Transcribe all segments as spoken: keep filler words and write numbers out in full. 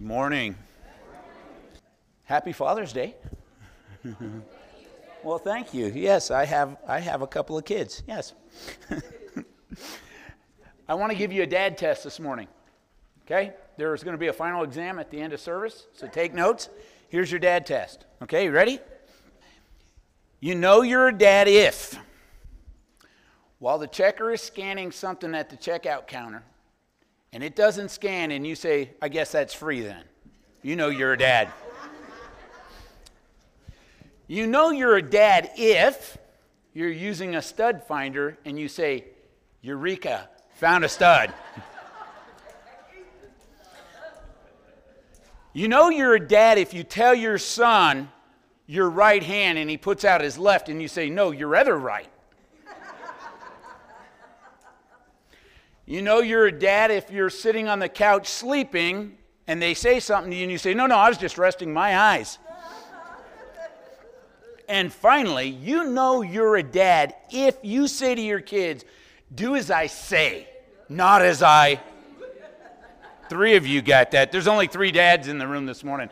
Good morning. Happy Father's Day. Well, thank you. Yes, I have I have a couple of kids. Yes. I want to give you a dad test this morning. Okay? There's going to be a final exam at the end of service, so take notes. Here's your dad test. Okay, you ready? You know you're a dad if, while the checker is scanning something at the checkout counter, and it doesn't scan, and you say, I guess that's free then. You know you're a dad. You know you're a dad if you're using a stud finder, and you say, Eureka, found a stud. You know you're a dad if you tell your son your right hand, and he puts out his left, and you say, no, your other right. You know you're a dad if you're sitting on the couch sleeping, and they say something to you, and you say, no, no, I was just resting my eyes. And finally, you know you're a dad if you say to your kids, do as I say, not as I. Three of you got that. There's only three dads in the room this morning.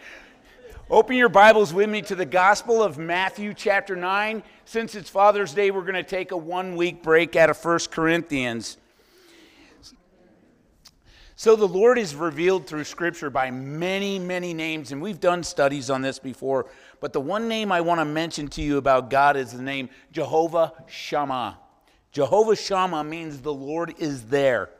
Open your Bibles with me to the Gospel of Matthew chapter nine. Since it's Father's Day, we're going to take a one-week break out of First Corinthians. So the Lord is revealed through Scripture by many, many names, and we've done studies on this before, but the one name I want to mention to you about God is the name Jehovah Shammah. Jehovah Shammah means the Lord is there.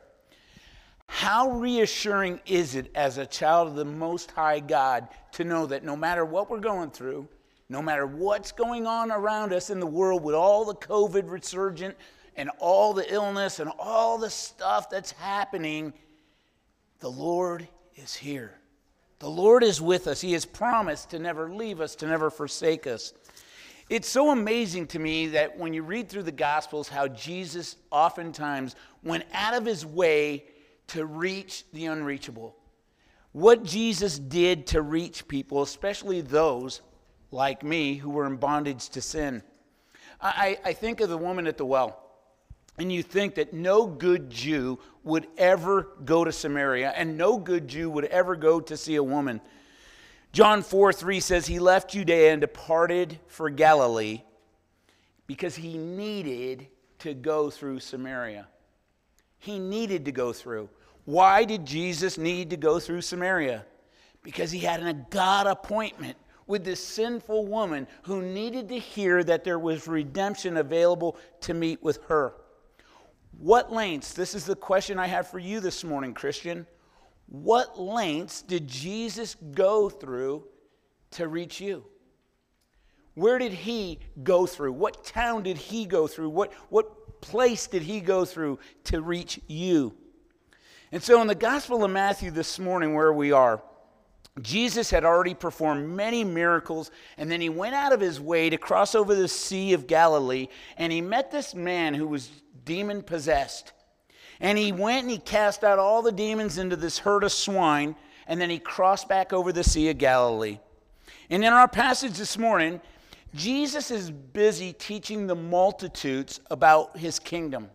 How reassuring is it as a child of the Most High God to know that no matter what we're going through, no matter what's going on around us in the world with all the COVID resurgent and all the illness and all the stuff that's happening, the Lord is here. The Lord is with us. He has promised to never leave us, to never forsake us. It's so amazing to me that when you read through the Gospels, how Jesus oftentimes went out of his way to reach the unreachable. What Jesus did to reach people, especially those like me who were in bondage to sin. I, I think of the woman at the well. And you think that no good Jew would ever go to Samaria, and no good Jew would ever go to see a woman. John four three says he left Judea and departed for Galilee because he needed to go through Samaria. He needed to go through. Why did Jesus need to go through Samaria? Because he had a God appointment with this sinful woman who needed to hear that there was redemption available to meet with her. What lengths, this is the question I have for you this morning, Christian. What lengths did Jesus go through to reach you? Where did he go through? What town did he go through? What, what place did he go through to reach you? And so in the Gospel of Matthew this morning, where we are, Jesus had already performed many miracles, and then he went out of his way to cross over the Sea of Galilee, and he met this man who was demon-possessed. And he went and he cast out all the demons into this herd of swine, and then he crossed back over the Sea of Galilee. And in our passage this morning, Jesus is busy teaching the multitudes about his kingdom.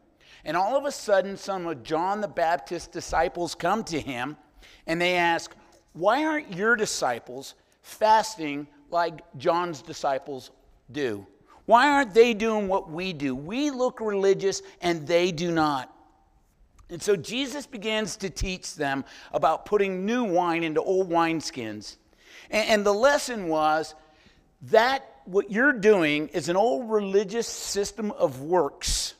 And all of a sudden, some of John the Baptist's disciples come to him, and they ask, why aren't your disciples fasting like John's disciples do? Why aren't they doing what we do? We look religious and they do not. And so Jesus begins to teach them about putting new wine into old wineskins. And, and the lesson was that what you're doing is an old religious system of works,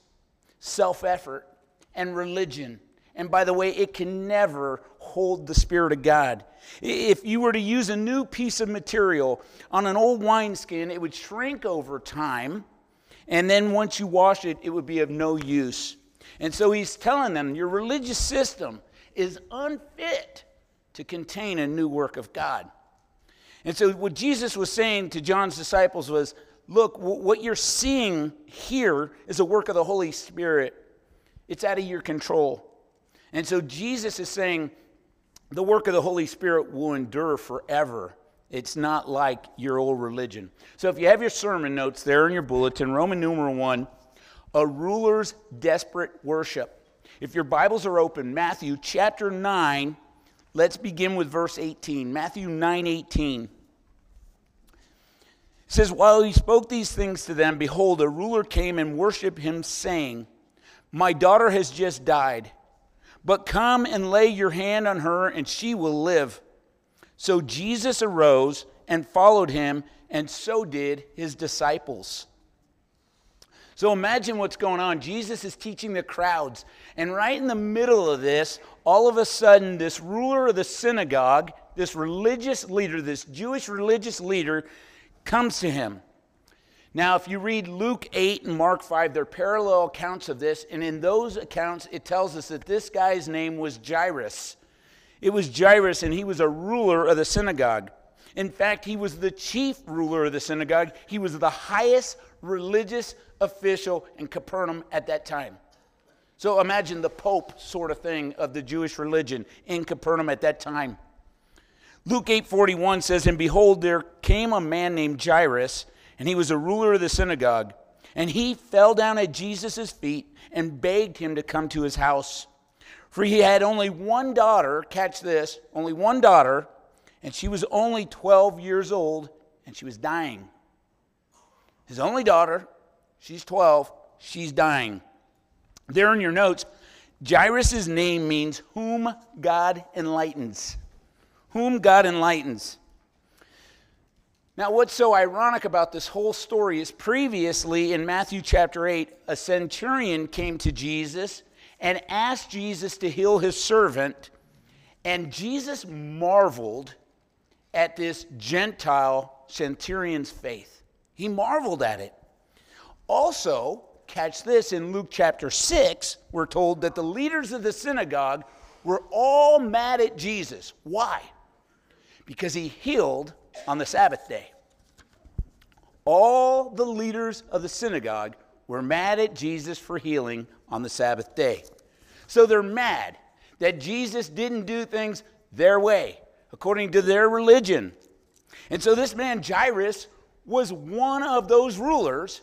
self-effort, and religion. And by the way, it can never hold the Spirit of God. If you were to use a new piece of material on an old wineskin, it would shrink over time, and then once you wash it, it would be of no use. And so he's telling them, your religious system is unfit to contain a new work of God. And so what Jesus was saying to John's disciples was, look, what you're seeing here is a work of the Holy Spirit. It's out of your control. And so Jesus is saying, the work of the Holy Spirit will endure forever. It's not like your old religion. So if you have your sermon notes there in your bulletin, Roman numeral one, a ruler's desperate worship. If your Bibles are open, Matthew chapter nine, Let's begin with verse eighteen. Matthew nine eighteen. It says, while he spoke these things to them, behold, a ruler came and worshipped him, saying, my daughter has just died, but come and lay your hand on her, and she will live. So Jesus arose and followed him, and so did his disciples. So imagine what's going on. Jesus is teaching the crowds. And right in the middle of this, all of a sudden, this ruler of the synagogue, this religious leader, this Jewish religious leader, comes to him. Now, if you read Luke eight and Mark five, they're parallel accounts of this. And in those accounts, it tells us that this guy's name was Jairus. It was Jairus, and he was a ruler of the synagogue. In fact, he was the chief ruler of the synagogue. He was the highest religious official in Capernaum at that time. So imagine the Pope sort of thing of the Jewish religion in Capernaum at that time. Luke eight forty-one says, and behold, there came a man named Jairus, and he was a ruler of the synagogue. And he fell down at Jesus' feet and begged him to come to his house. For he had only one daughter, catch this, only one daughter, and she was only twelve years old, and she was dying. His only daughter, she's twelve, she's dying. There in your notes, Jairus' name means whom God enlightens. Whom God enlightens. Now, what's so ironic about this whole story is previously in Matthew chapter eight, a centurion came to Jesus and asked Jesus to heal his servant, and Jesus marveled at this Gentile centurion's faith. He marveled at it. Also, catch this, in Luke chapter six, we're told that the leaders of the synagogue were all mad at Jesus. Why? Because he healed on the Sabbath day. All the leaders of the synagogue were mad at Jesus for healing on the Sabbath day. So they're mad that Jesus didn't do things their way, according to their religion. And so this man Jairus was one of those rulers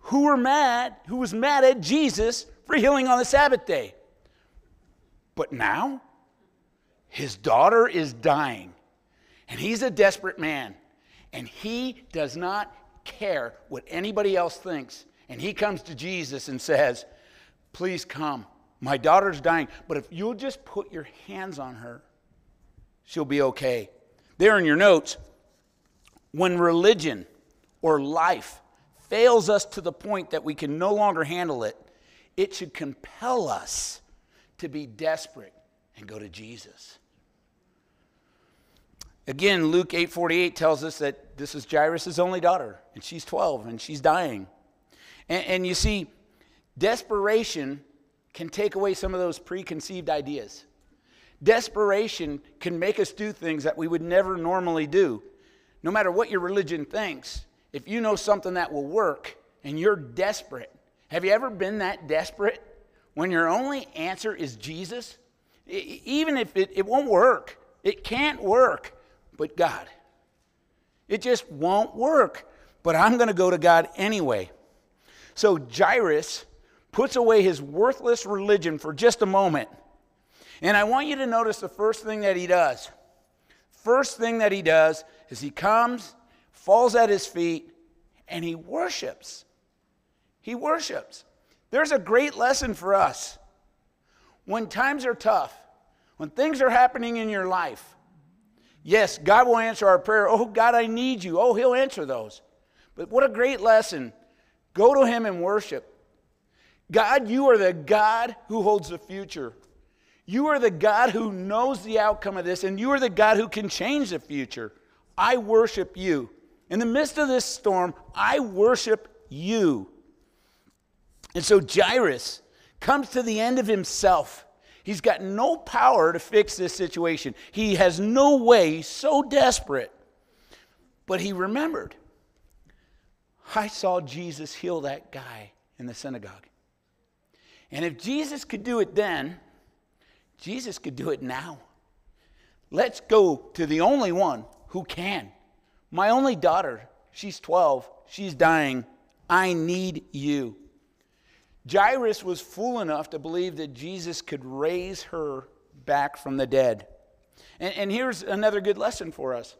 who were mad, who was mad at Jesus for healing on the Sabbath day. But now, his daughter is dying. And he's a desperate man, and he does not care what anybody else thinks. And he comes to Jesus and says, please come. My daughter's dying, but if you'll just put your hands on her, she'll be okay. There in your notes, when religion or life fails us to the point that we can no longer handle it, it should compel us to be desperate and go to Jesus. Again, Luke eight forty-eight tells us that this is Jairus' only daughter, and she's twelve, and she's dying. And, and you see, desperation can take away some of those preconceived ideas. Desperation can make us do things that we would never normally do. No matter what your religion thinks, if you know something that will work and you're desperate, have you ever been that desperate when your only answer is Jesus? I, even if it, it won't work, it can't work. But God, it just won't work. But I'm going to go to God anyway. So Jairus puts away his worthless religion for just a moment. And I want you to notice the first thing that he does. First thing that he does is he comes, falls at his feet, and he worships. He worships. There's a great lesson for us. When times are tough, when things are happening in your life, yes, God will answer our prayer. Oh, God, I need you. Oh, he'll answer those. But what a great lesson. Go to him and worship. God, you are the God who holds the future. You are the God who knows the outcome of this, and you are the God who can change the future. I worship you. In the midst of this storm, I worship you. And so Jairus comes to the end of himself. He's got no power to fix this situation. He has no way. He's so desperate. But he remembered, I saw Jesus heal that guy in the synagogue. And if Jesus could do it then, Jesus could do it now. Let's go to the only one who can. My only daughter, she's twelve, she's dying. I need you. Jairus was fool enough to believe that Jesus could raise her back from the dead. And, and here's another good lesson for us.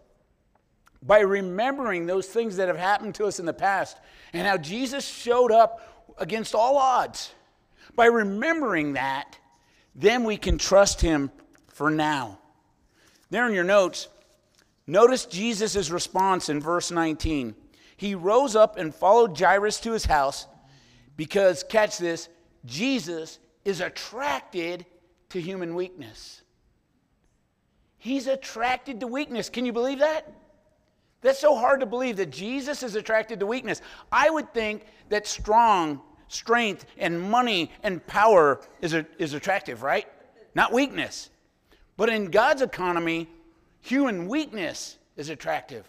By remembering those things that have happened to us in the past and how Jesus showed up against all odds, by remembering that, then we can trust him for now. There in your notes, notice Jesus' response in verse nineteen. He rose up and followed Jairus to his house because, catch this, Jesus is attracted to human weakness. He's attracted to weakness. Can you believe that? That's so hard to believe that Jesus is attracted to weakness. I would think that strong strength and money and power is, a, is attractive, right? Not weakness. But in God's economy, human weakness is attractive.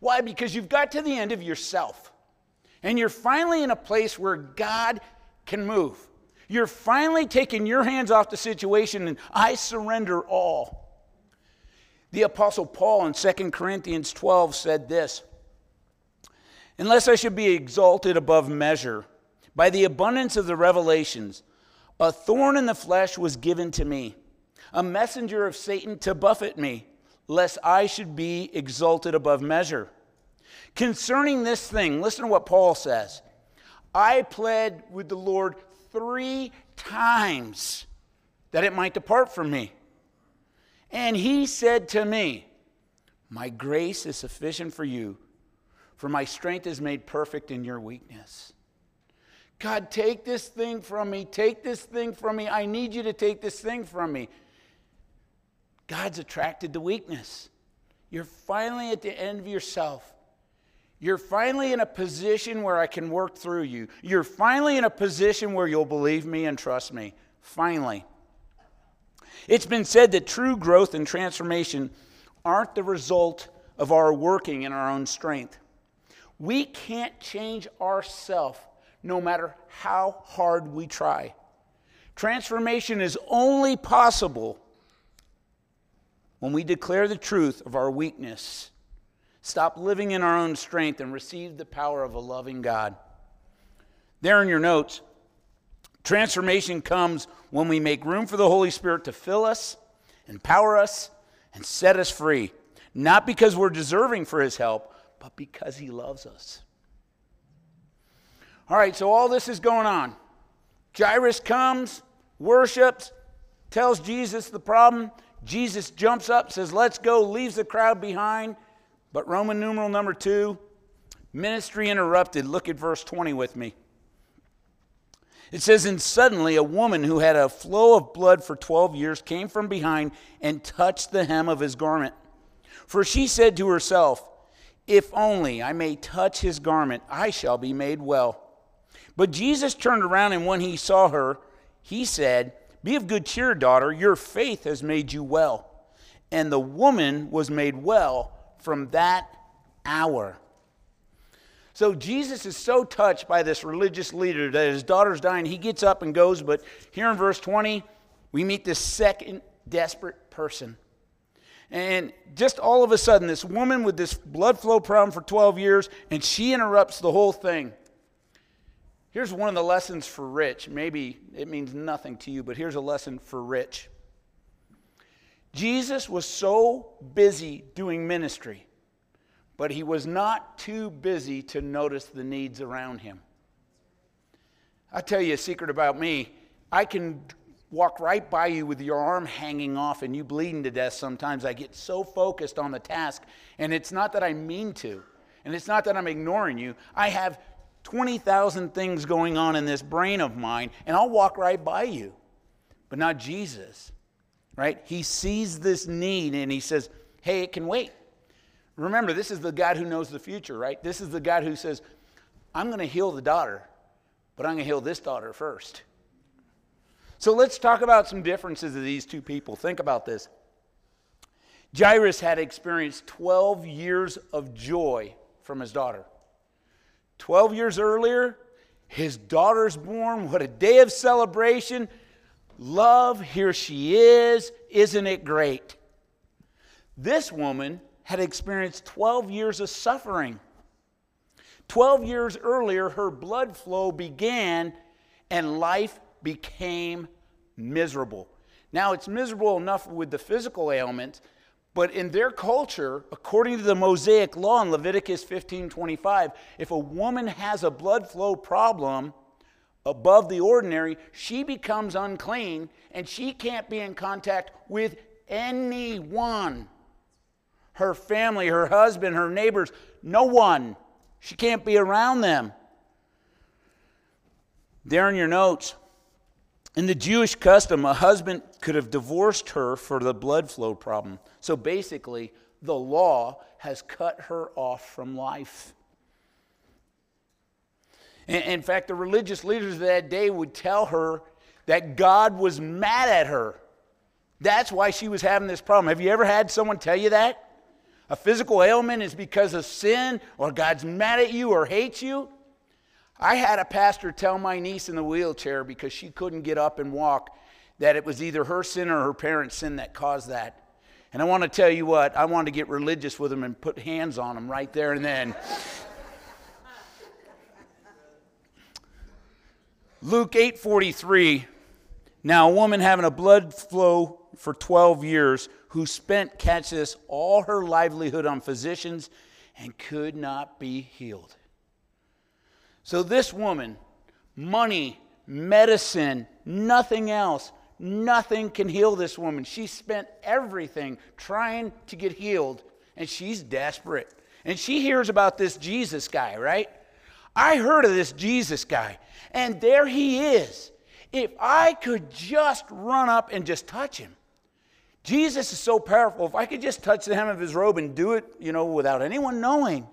Why? Because you've got to the end of yourself. And you're finally in a place where God can move. You're finally taking your hands off the situation and I surrender all. The Apostle Paul in Second Corinthians twelve said this, "Unless I should be exalted above measure by the abundance of the revelations, a thorn in the flesh was given to me, a messenger of Satan to buffet me, lest I should be exalted above measure. Concerning this thing," listen to what Paul says, "I pled with the Lord three times that it might depart from me. And he said to me, my grace is sufficient for you, for my strength is made perfect in your weakness." God, take this thing from me. Take this thing from me. I need you to take this thing from me. God's attracted to weakness. You're finally at the end of yourself. You're finally in a position where I can work through you. You're finally in a position where you'll believe me and trust me. Finally. It's been said that true growth and transformation aren't the result of our working in our own strength. We can't change ourselves no matter how hard we try. Transformation is only possible when we declare the truth of our weakness, stop living in our own strength, and receive the power of a loving God. There in your notes, transformation comes when we make room for the Holy Spirit to fill us, empower us, and set us free. Not because we're deserving for his help, but because he loves us. All right, so all this is going on. Jairus comes, worships, tells Jesus the problem. Jesus jumps up, says, "Let's go," leaves the crowd behind. But Roman numeral number two, ministry interrupted. Look at verse twenty with me. It says, "And suddenly a woman who had a flow of blood for twelve years came from behind and touched the hem of his garment. For she said to herself, 'If only I may touch his garment, I shall be made well.' But Jesus turned around, and when he saw her, he said, 'Be of good cheer, daughter, your faith has made you well.' And the woman was made well from that hour." So Jesus is so touched by this religious leader that his daughter's dying. He gets up and goes, but here in verse twenty, we meet this second desperate person. And just all of a sudden, this woman with this blood flow problem for twelve years, and she interrupts the whole thing. Here's one of the lessons for Rich. Maybe it means nothing to you, but here's a lesson for Rich. Jesus was so busy doing ministry, but he was not too busy to notice the needs around him. I'll tell you a secret about me. I can walk right by you with your arm hanging off and you bleeding to death sometimes. I get so focused on the task, and it's not that I mean to, and it's not that I'm ignoring you. I have twenty thousand things going on in this brain of mine, and I'll walk right by you, but not Jesus, right? He sees this need, and he says, "Hey, it can wait." Remember, this is the God who knows the future, right? This is the God who says, "I'm going to heal the daughter, but I'm going to heal this daughter first." So let's talk about some differences of these two people. Think about this. Jairus had experienced twelve years of joy from his daughter. twelve years earlier, his daughter's born. What a day of celebration. Love, here she is. Isn't it great? This woman had experienced twelve years of suffering. twelve years earlier, her blood flow began and life became miserable. Now, it's miserable enough with the physical ailment, but in their culture, according to the Mosaic law in Leviticus fifteen twenty-five, if a woman has a blood flow problem above the ordinary, she becomes unclean and she can't be in contact with anyone. Her family, her husband, her neighbors, no one. She can't be around them. There in your notes, in the Jewish custom, a husband could have divorced her for the blood flow problem. So basically, the law has cut her off from life. In fact, the religious leaders of that day would tell her that God was mad at her. That's why she was having this problem. Have you ever had someone tell you that? A physical ailment is because of sin, or God's mad at you or hates you? I had a pastor tell my niece in the wheelchair because she couldn't get up and walk that it was either her sin or her parents' sin that caused that. And I want to tell you what, I wanted to get religious with them and put hands on them right there and then. Luke eight forty-three, now a woman having a blood flow for twelve years who spent, catch this, all her livelihood on physicians and could not be healed. So this woman, money, medicine, nothing else, nothing can heal this woman. She spent everything trying to get healed, and she's desperate. And she hears about this Jesus guy, right? I heard of this Jesus guy, and there he is. If I could just run up and just touch him. Jesus is so powerful. If I could just touch the hem of his robe and do it, you know, without anyone knowing,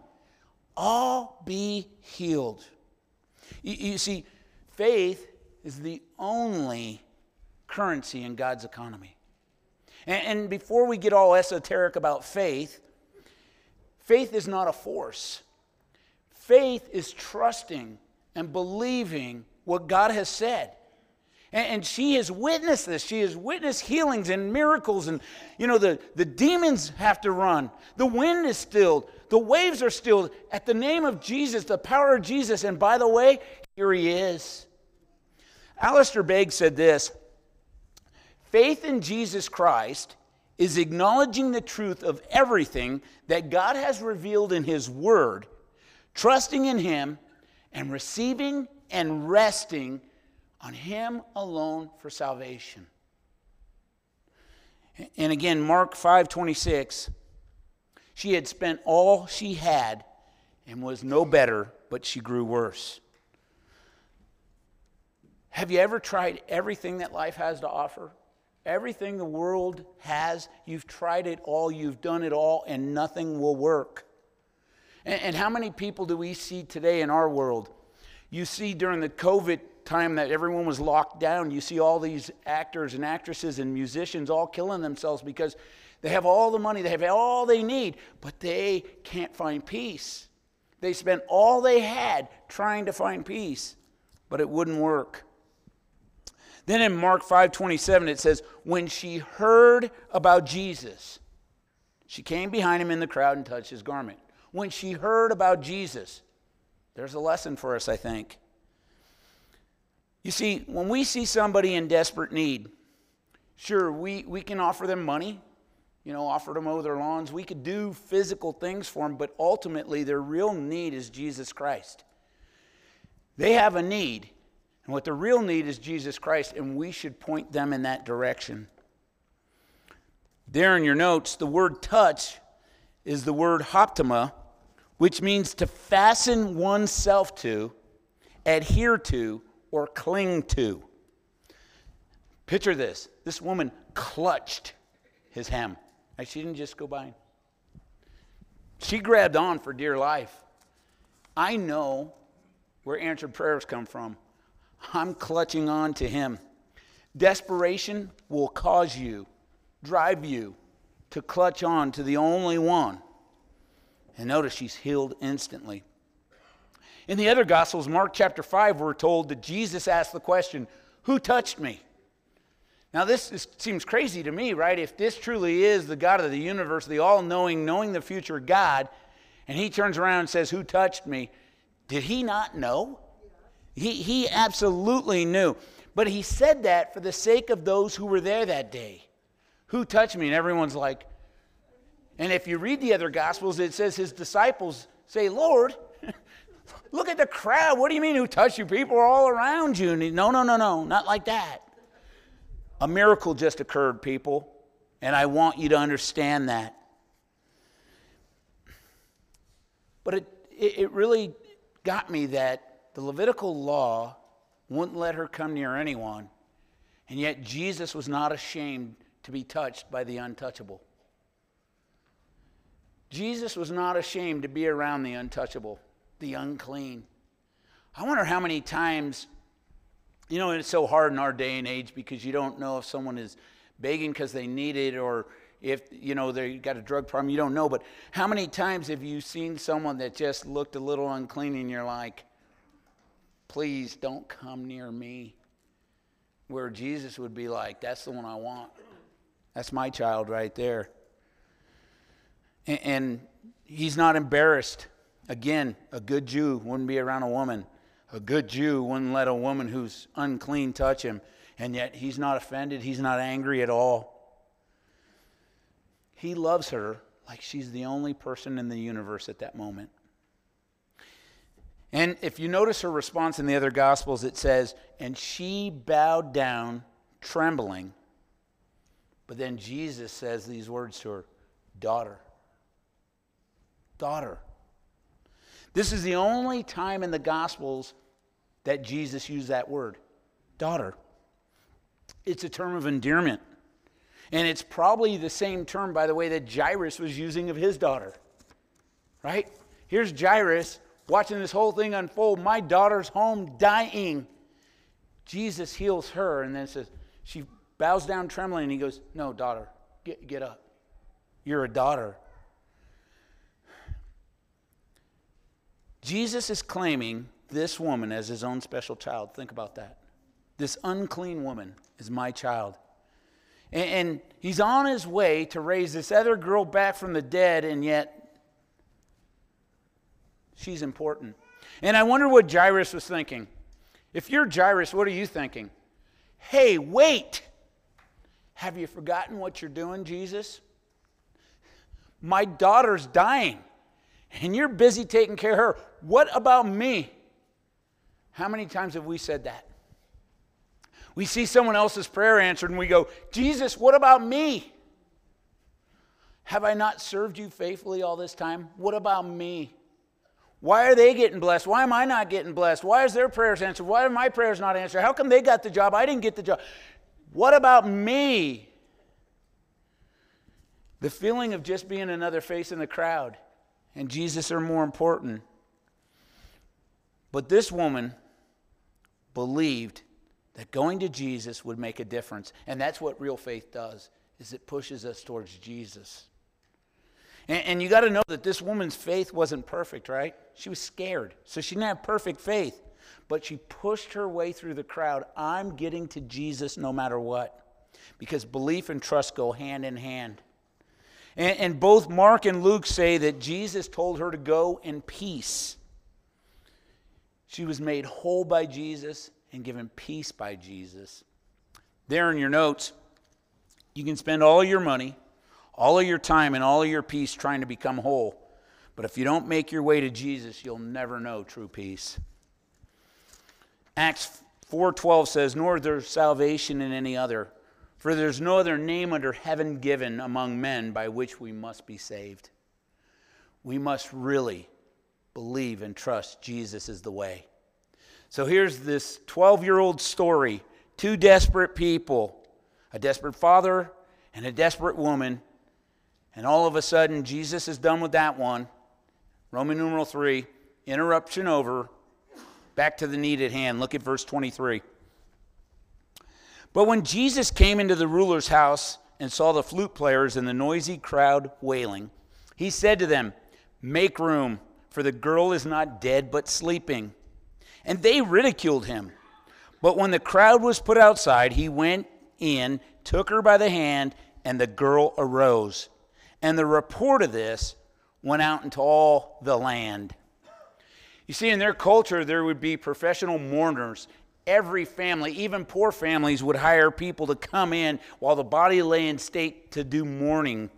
I'll be healed. You see, faith is the only currency in God's economy. And before we get all esoteric about faith, faith is not a force. Faith is trusting and believing what God has said. And she has witnessed this. She has witnessed healings and miracles. And, you know, the, the demons have to run. The wind is stilled. The waves are stilled. At the name of Jesus, the power of Jesus. And by the way, here he is. Alistair Begg said this, faith in Jesus Christ is acknowledging the truth of everything that God has revealed in his word, trusting in him, and receiving and resting on him alone for salvation. And again, Mark five twenty-six, she had spent all she had and was no better, but she grew worse. Have you ever tried everything that life has to offer? Everything the world has, you've tried it all, you've done it all, and nothing will work. And, and how many people do we see today in our world? You see during the COVID time that everyone was locked down, you see all these actors and actresses and musicians all killing themselves because they have all the money, they have all they need, but they can't find peace. They spent all they had trying to find peace, but it wouldn't work. Then in Mark five twenty-seven it says, when she heard about Jesus, she came behind him in the crowd and touched his garment. When she heard about Jesus, there's a lesson for us, I think. You see, when we see somebody in desperate need, sure, we, we can offer them money, you know, offer to mow their lawns. We could do physical things for them, but ultimately their real need is Jesus Christ. They have a need, and what their real need is Jesus Christ, and we should point them in that direction. There in your notes, the word touch is the word hoptima, which means to fasten oneself to, adhere to, or cling to. Picture this. This woman clutched his hem. Like she didn't just go by. She grabbed on for dear life. I know where answered prayers come from. I'm clutching on to him. Desperation will cause you, drive you to clutch on to the only one. And notice she's healed instantly. In the other Gospels, Mark chapter five, we're told that Jesus asked the question, who touched me? Now this is, seems crazy to me, right? If this truly is the God of the universe, the all-knowing, knowing the future God, and he turns around and says, who touched me? Did he not know? He, he absolutely knew. But he said that for the sake of those who were there that day. Who touched me? And everyone's like, and if you read the other Gospels, it says his disciples say, Lord, look at the crowd. What do you mean who touched you? People are all around you. And he, no, no, no, no, not like that. A miracle just occurred, people. And I want you to understand that. But it, it really got me that the Levitical law wouldn't let her come near anyone, and yet Jesus was not ashamed to be touched by the untouchable. Jesus was not ashamed to be around the untouchable, the unclean. I wonder how many times, you know, it's so hard in our day and age because you don't know if someone is begging because they need it or if, you know, they've got a drug problem, you don't know. But how many times have you seen someone that just looked a little unclean and you're like, please don't come near me? Where Jesus would be like, that's the one I want. That's my child right there. And, and he's not embarrassed. Again, a good Jew wouldn't be around a woman. A good Jew wouldn't let a woman who's unclean touch him. And yet he's not offended. He's not angry at all. He loves her like she's the only person in the universe at that moment. And if you notice her response in the other Gospels, it says, and she bowed down, trembling. But then Jesus says these words to her, daughter, daughter. This is the only time in the Gospels that Jesus used that word, daughter. It's a term of endearment. And it's probably the same term, by the way, that Jairus was using of his daughter, right? Here's Jairus, watching this whole thing unfold, my daughter's home dying. Jesus heals her and then says, she bows down trembling and he goes, no, daughter, get, get up. You're a daughter. Jesus is claiming this woman as his own special child. Think about that. This unclean woman is my child. And, and he's on his way to raise this other girl back from the dead, and yet she's important. And I wonder what Jairus was thinking. If you're Jairus, what are you thinking? Hey, wait. Have you forgotten what you're doing, Jesus? My daughter's dying, and you're busy taking care of her. What about me? How many times have we said that? We see someone else's prayer answered, and we go, Jesus, what about me? Have I not served you faithfully all this time? What about me? Why are they getting blessed? Why am I not getting blessed? Why is their prayers answered? Why are my prayers not answered? How come they got the job? I didn't get the job. What about me? The feeling of just being another face in the crowd and Jesus are more important. But this woman believed that going to Jesus would make a difference. And that's what real faith does, is it pushes us towards Jesus. And, and you got to know that this woman's faith wasn't perfect, right? She was scared, so she didn't have perfect faith. But she pushed her way through the crowd. I'm getting to Jesus no matter what. Because belief and trust go hand in hand. And, and both Mark and Luke say that Jesus told her to go in peace. She was made whole by Jesus and given peace by Jesus. There in your notes, you can spend all your money, all of your time, and all of your peace trying to become whole. But if you don't make your way to Jesus, you'll never know true peace. Acts four twelve says, nor is there salvation in any other, for there's no other name under heaven given among men by which we must be saved. We must really believe and trust Jesus is the way. So here's this twelve-year-old story. Two desperate people, a desperate father and a desperate woman. And all of a sudden, Jesus is done with that one. Roman numeral three, interruption over. Back to the need at hand. Look at verse twenty-three. But when Jesus came into the ruler's house and saw the flute players and the noisy crowd wailing, he said to them, make room, for the girl is not dead but sleeping. And they ridiculed him. But when the crowd was put outside, he went in, took her by the hand, and the girl arose. And the report of this went out into all the land. You see, in their culture, there would be professional mourners Every family, even poor families, would hire people to come in while the body lay in state to do mourning.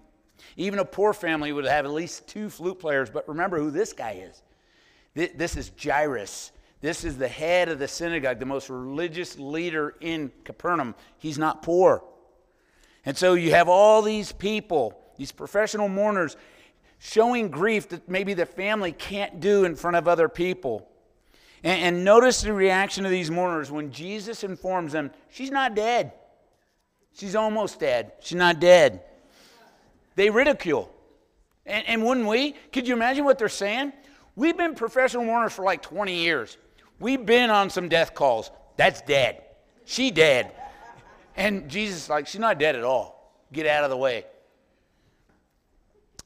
Even a poor family would have at least two flute players. But remember who this guy is. This is Jairus. This is the head of the synagogue, the most religious leader in Capernaum. He's not poor. And so you have all these people, these professional mourners, showing grief that maybe the family can't do in front of other people. And notice the reaction of these mourners when Jesus informs them, she's not dead. She's almost dead. She's not dead. They ridicule. And, and wouldn't we? Could you imagine what they're saying? We've been professional mourners for like twenty years. We've been on some death calls. That's dead. She dead. And Jesus is like, she's not dead at all. Get out of the way.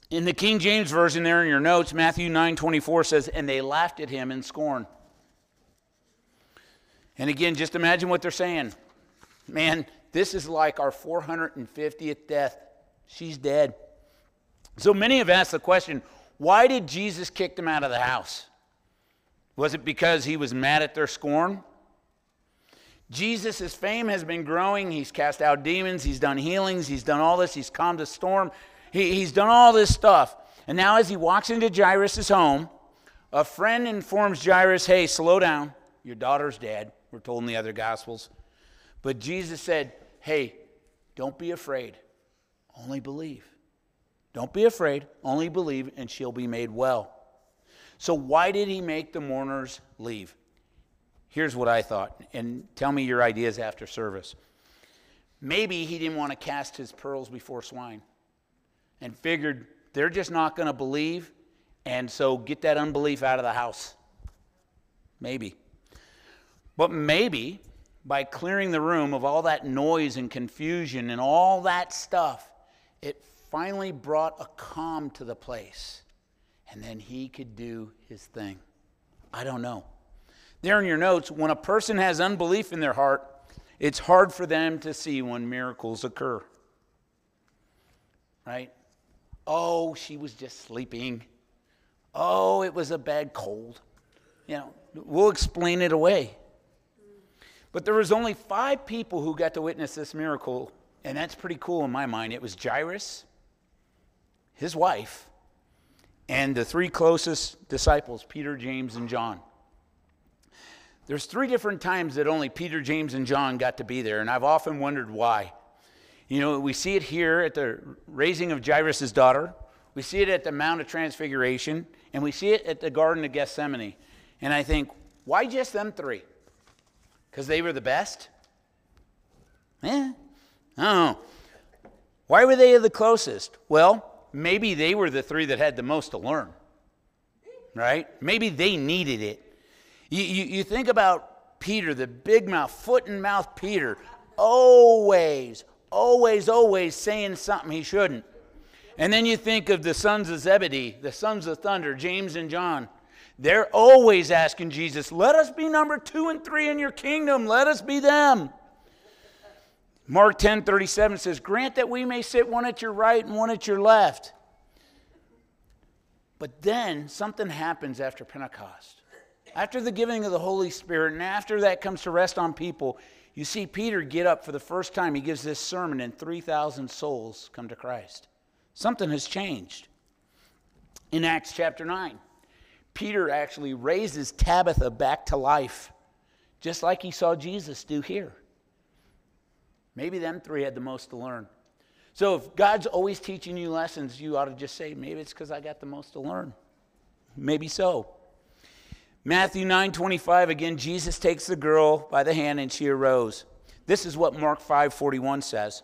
In the King James Version there in your notes, Matthew nine twenty-four says, and they laughed at him in scorn. And again, just imagine what they're saying. Man, this is like our four hundred fiftieth death. She's dead. So many have asked the question, why did Jesus kick them out of the house? Was it because he was mad at their scorn? Jesus' fame has been growing. He's cast out demons. He's done healings. He's done all this. He's calmed a storm. He, he's done all this stuff. And now as he walks into Jairus' home, a friend informs Jairus, hey, slow down. Your daughter's dead. We're told in the other Gospels. But Jesus said, hey, don't be afraid, only believe. Don't be afraid, only believe, and she'll be made well. So why did he make the mourners leave? Here's what I thought, and tell me your ideas after service. Maybe he didn't want to cast his pearls before swine and figured they're just not going to believe, and so get that unbelief out of the house. Maybe. But maybe by clearing the room of all that noise and confusion and all that stuff, it finally brought a calm to the place. And then he could do his thing. I don't know. There in your notes, when a person has unbelief in their heart, it's hard for them to see when miracles occur. Right? Oh, she was just sleeping. Oh, it was a bad cold. You know, we'll explain it away. But there was only five people who got to witness this miracle, and that's pretty cool in my mind. It was Jairus, his wife, and the three closest disciples, Peter, James, and John. There's three different times that only Peter, James, and John got to be there, and I've often wondered why. You know, we see it here at the raising of Jairus' daughter. We see it at the Mount of Transfiguration, and we see it at the Garden of Gethsemane. And I think, why just them three? Because they were the best? Eh, I don't know. Why were they the closest? Well, maybe they were the three that had the most to learn, right? Maybe they needed it. You, you, you think about Peter, the big mouth, foot and mouth Peter, always, always, always saying something he shouldn't. And then you think of the sons of Zebedee, the sons of thunder, James and John. They're always asking Jesus, let us be number two and three in your kingdom. Let us be them. Mark ten thirty-seven says, grant that we may sit one at your right and one at your left. But then something happens after Pentecost. After the giving of the Holy Spirit and after that comes to rest on people, you see Peter get up for the first time. He gives this sermon and three thousand souls come to Christ. Something has changed. In Acts chapter nine. Peter actually raises Tabitha back to life, just like he saw Jesus do here. Maybe them three had the most to learn. So if God's always teaching you lessons, you ought to just say, maybe it's because I got the most to learn. Maybe so. Matthew nine twenty-five, again, Jesus takes the girl by the hand and she arose. This is what Mark five forty-one says.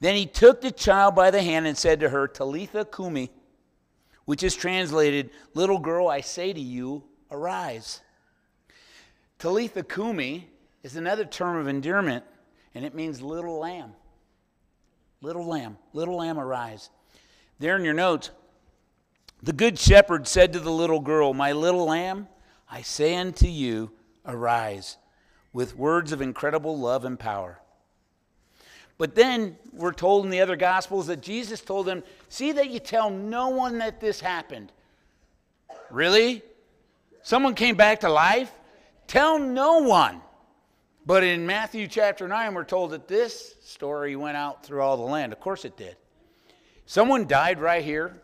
Then he took the child by the hand and said to her, Talitha kumi, which is translated, little girl, I say to you, arise. Talitha kumi is another term of endearment, and it means little lamb. Little lamb, little lamb, arise. There in your notes, the good shepherd said to the little girl, my little lamb, I say unto you, arise, with words of incredible love and power. But then we're told in the other Gospels that Jesus told them, see that you tell no one that this happened. Really? Someone came back to life? Tell no one. But in Matthew chapter nine, we're told that this story went out through all the land. Of course it did. Someone died right here.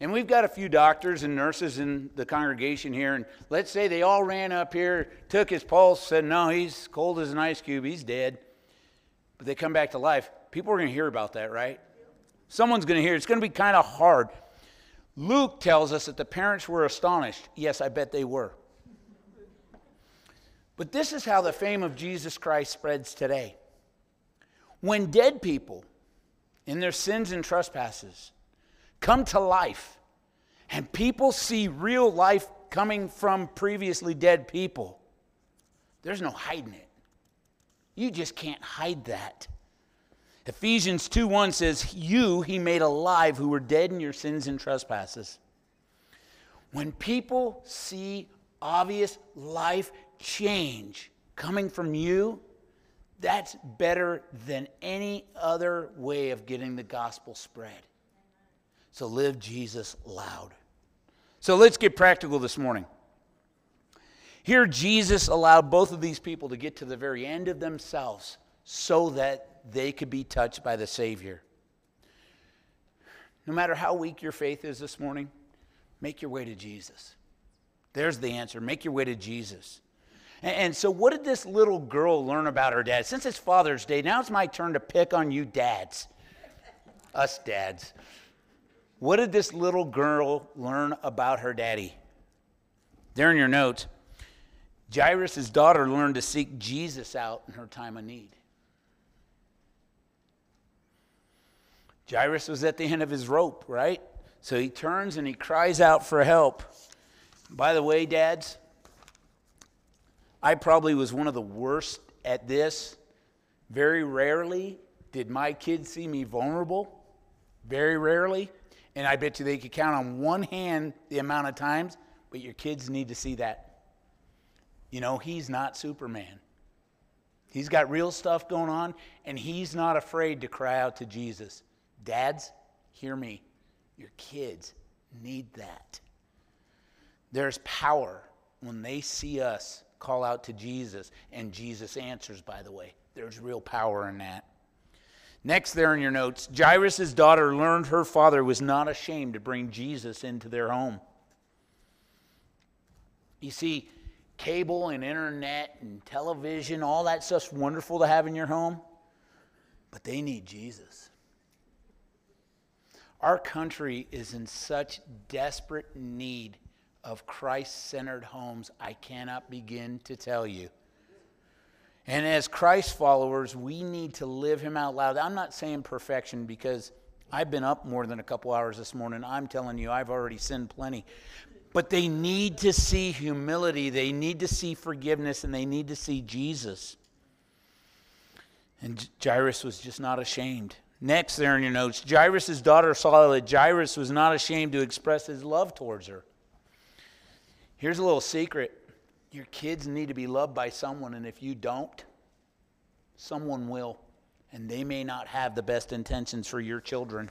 And we've got a few doctors and nurses in the congregation here. And let's say they all ran up here, took his pulse, said, no, he's cold as an ice cube. He's dead. But they come back to life. People are going to hear about that, right? Someone's going to hear. It's going to be kind of hard. Luke tells us that the parents were astonished. Yes, I bet they were. But this is how the fame of Jesus Christ spreads today. When dead people in their sins and trespasses come to life, and people see real life coming from previously dead people, there's no hiding it. You just can't hide that. Ephesians two one says, you he made alive who were dead in your sins and trespasses. When people see obvious life change coming from you, that's better than any other way of getting the gospel spread. So live Jesus loud. So let's get practical this morning. Here Jesus allowed both of these people to get to the very end of themselves so that they could be touched by the Savior. No matter how weak your faith is this morning, make your way to Jesus. There's the answer. Make your way to Jesus. And so what did this little girl learn about her dad? Since it's Father's Day, now it's my turn to pick on you dads. Us dads. What did this little girl learn about her daddy? There in your notes, Jairus' daughter learned to seek Jesus out in her time of need. Jairus was at the end of his rope, right? So he turns and he cries out for help. By the way, dads, I probably was one of the worst at this. Very rarely did my kids see me vulnerable. Very rarely. And I bet you they could count on one hand the amount of times, but your kids need to see that. You know, he's not Superman. He's got real stuff going on, and he's not afraid to cry out to Jesus. Dads, hear me. Your kids need that. There's power when they see us call out to Jesus, and Jesus answers, by the way. There's real power in that. Next there in your notes, Jairus' daughter learned her father was not ashamed to bring Jesus into their home. You see, cable and internet and television, all that stuff's wonderful to have in your home, but they need Jesus. Our country is in such desperate need of Christ-centered homes, I cannot begin to tell you. And as Christ followers, we need to live him out loud. I'm not saying perfection because I've been up more than a couple hours this morning. I'm telling you, I've already sinned plenty. But they need to see humility. They need to see forgiveness, and they need to see Jesus. And Jairus was just not ashamed. Next there in your notes, Jairus' daughter saw that Jairus was not ashamed to express his love towards her. Here's a little secret. Your kids need to be loved by someone, and if you don't, someone will. And they may not have the best intentions for your children.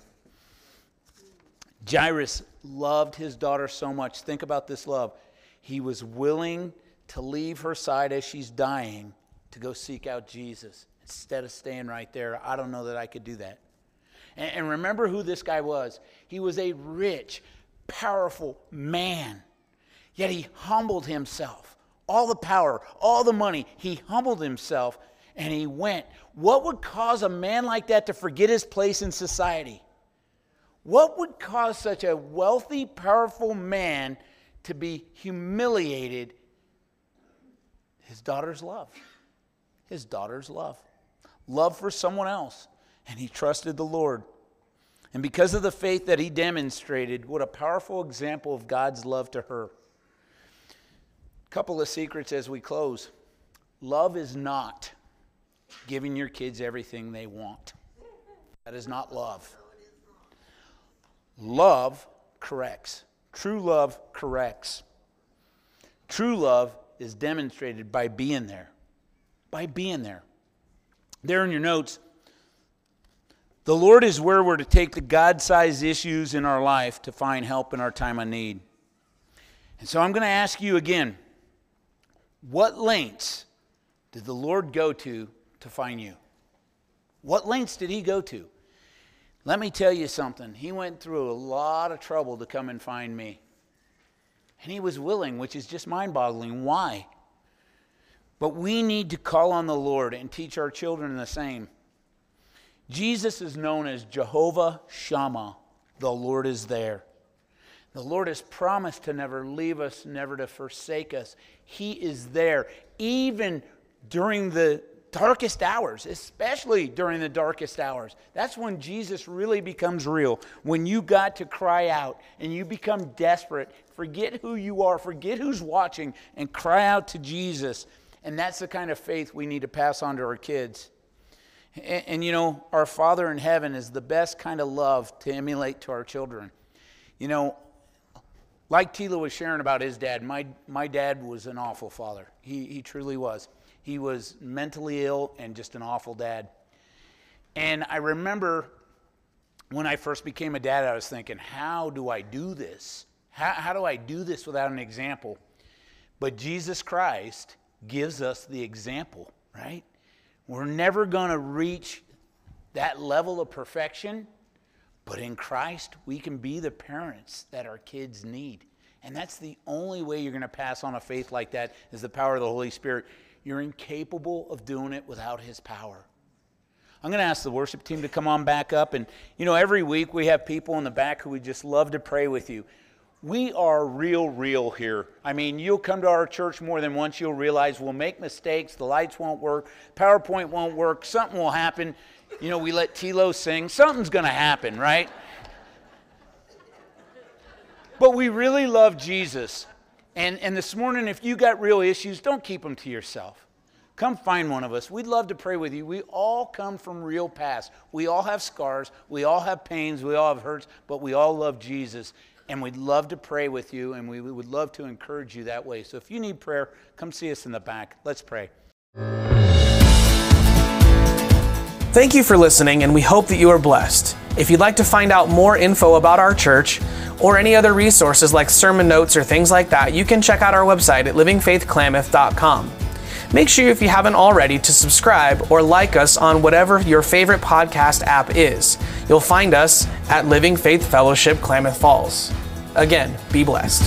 Jairus loved his daughter so much. Think about this love. He was willing to leave her side as she's dying to go seek out Jesus instead of staying right there. I don't know that I could do that. And, and remember who this guy was. He was a rich, powerful man. Yet he humbled himself. All the power, all the money, he humbled himself and he went. What would cause a man like that to forget his place in society? What would cause such a wealthy, powerful man to be humiliated? His daughter's love. His daughter's love. Love for someone else. And he trusted the Lord. And because of the faith that he demonstrated, what a powerful example of God's love to her. Couple of secrets as we close. Love is not giving your kids everything they want. That is not love. Love corrects. True love corrects. True love is demonstrated by being there. By being there. There in your notes, the Lord is where we're to take the God-sized issues in our life to find help in our time of need. And so I'm going to ask you again, what lengths did the Lord go to to find you? What lengths did he go to? Let me tell you something. He went through a lot of trouble to come and find me. And he was willing, which is just mind-boggling. Why? But we need to call on the Lord and teach our children the same. Jesus is known as Jehovah Shammah. The Lord is there. The Lord has promised to never leave us, never to forsake us. He is there, even during the darkest hours, especially during the darkest hours. That's when Jesus really becomes real. When you got to cry out and you become desperate, forget who you are, forget who's watching, and cry out to Jesus. And that's the kind of faith we need to pass on to our kids. And, and you know, our Father in heaven is the best kind of love to emulate to our children. You know, like Tila was sharing about his dad, my, my dad was an awful father. He, he truly was. He was mentally ill and just an awful dad. And I remember when I first became a dad, I was thinking, how do I do this? How, how do I do this without an example? But Jesus Christ gives us the example, right? We're never going to reach that level of perfection, but in Christ, we can be the parents that our kids need. And that's the only way you're going to pass on a faith like that, is the power of the Holy Spirit. You're incapable of doing it without his power. I'm going to ask the worship team to come on back up. And, you know, every week we have people in the back who would just love to pray with you. We are real, real here. I mean, you'll come to our church more than once. You'll realize we'll make mistakes. The lights won't work. PowerPoint won't work. Something will happen. You know, we let Tilo sing. Something's going to happen, right? But we really love Jesus. And, and this morning, if you got real issues, don't keep them to yourself. Come find one of us. We'd love to pray with you. We all come from real past. We all have scars. We all have pains. We all have hurts. But we all love Jesus. And we'd love to pray with you, and we would love to encourage you that way. So if you need prayer, come see us in the back. Let's pray. Thank you for listening, and we hope that you are blessed. If you'd like to find out more info about our church or any other resources like sermon notes or things like that, you can check out our website at living faith Klamath dot com. Make sure, if you haven't already, to subscribe or like us on whatever your favorite podcast app is. You'll find us at Living Faith Fellowship Klamath Falls. Again, be blessed.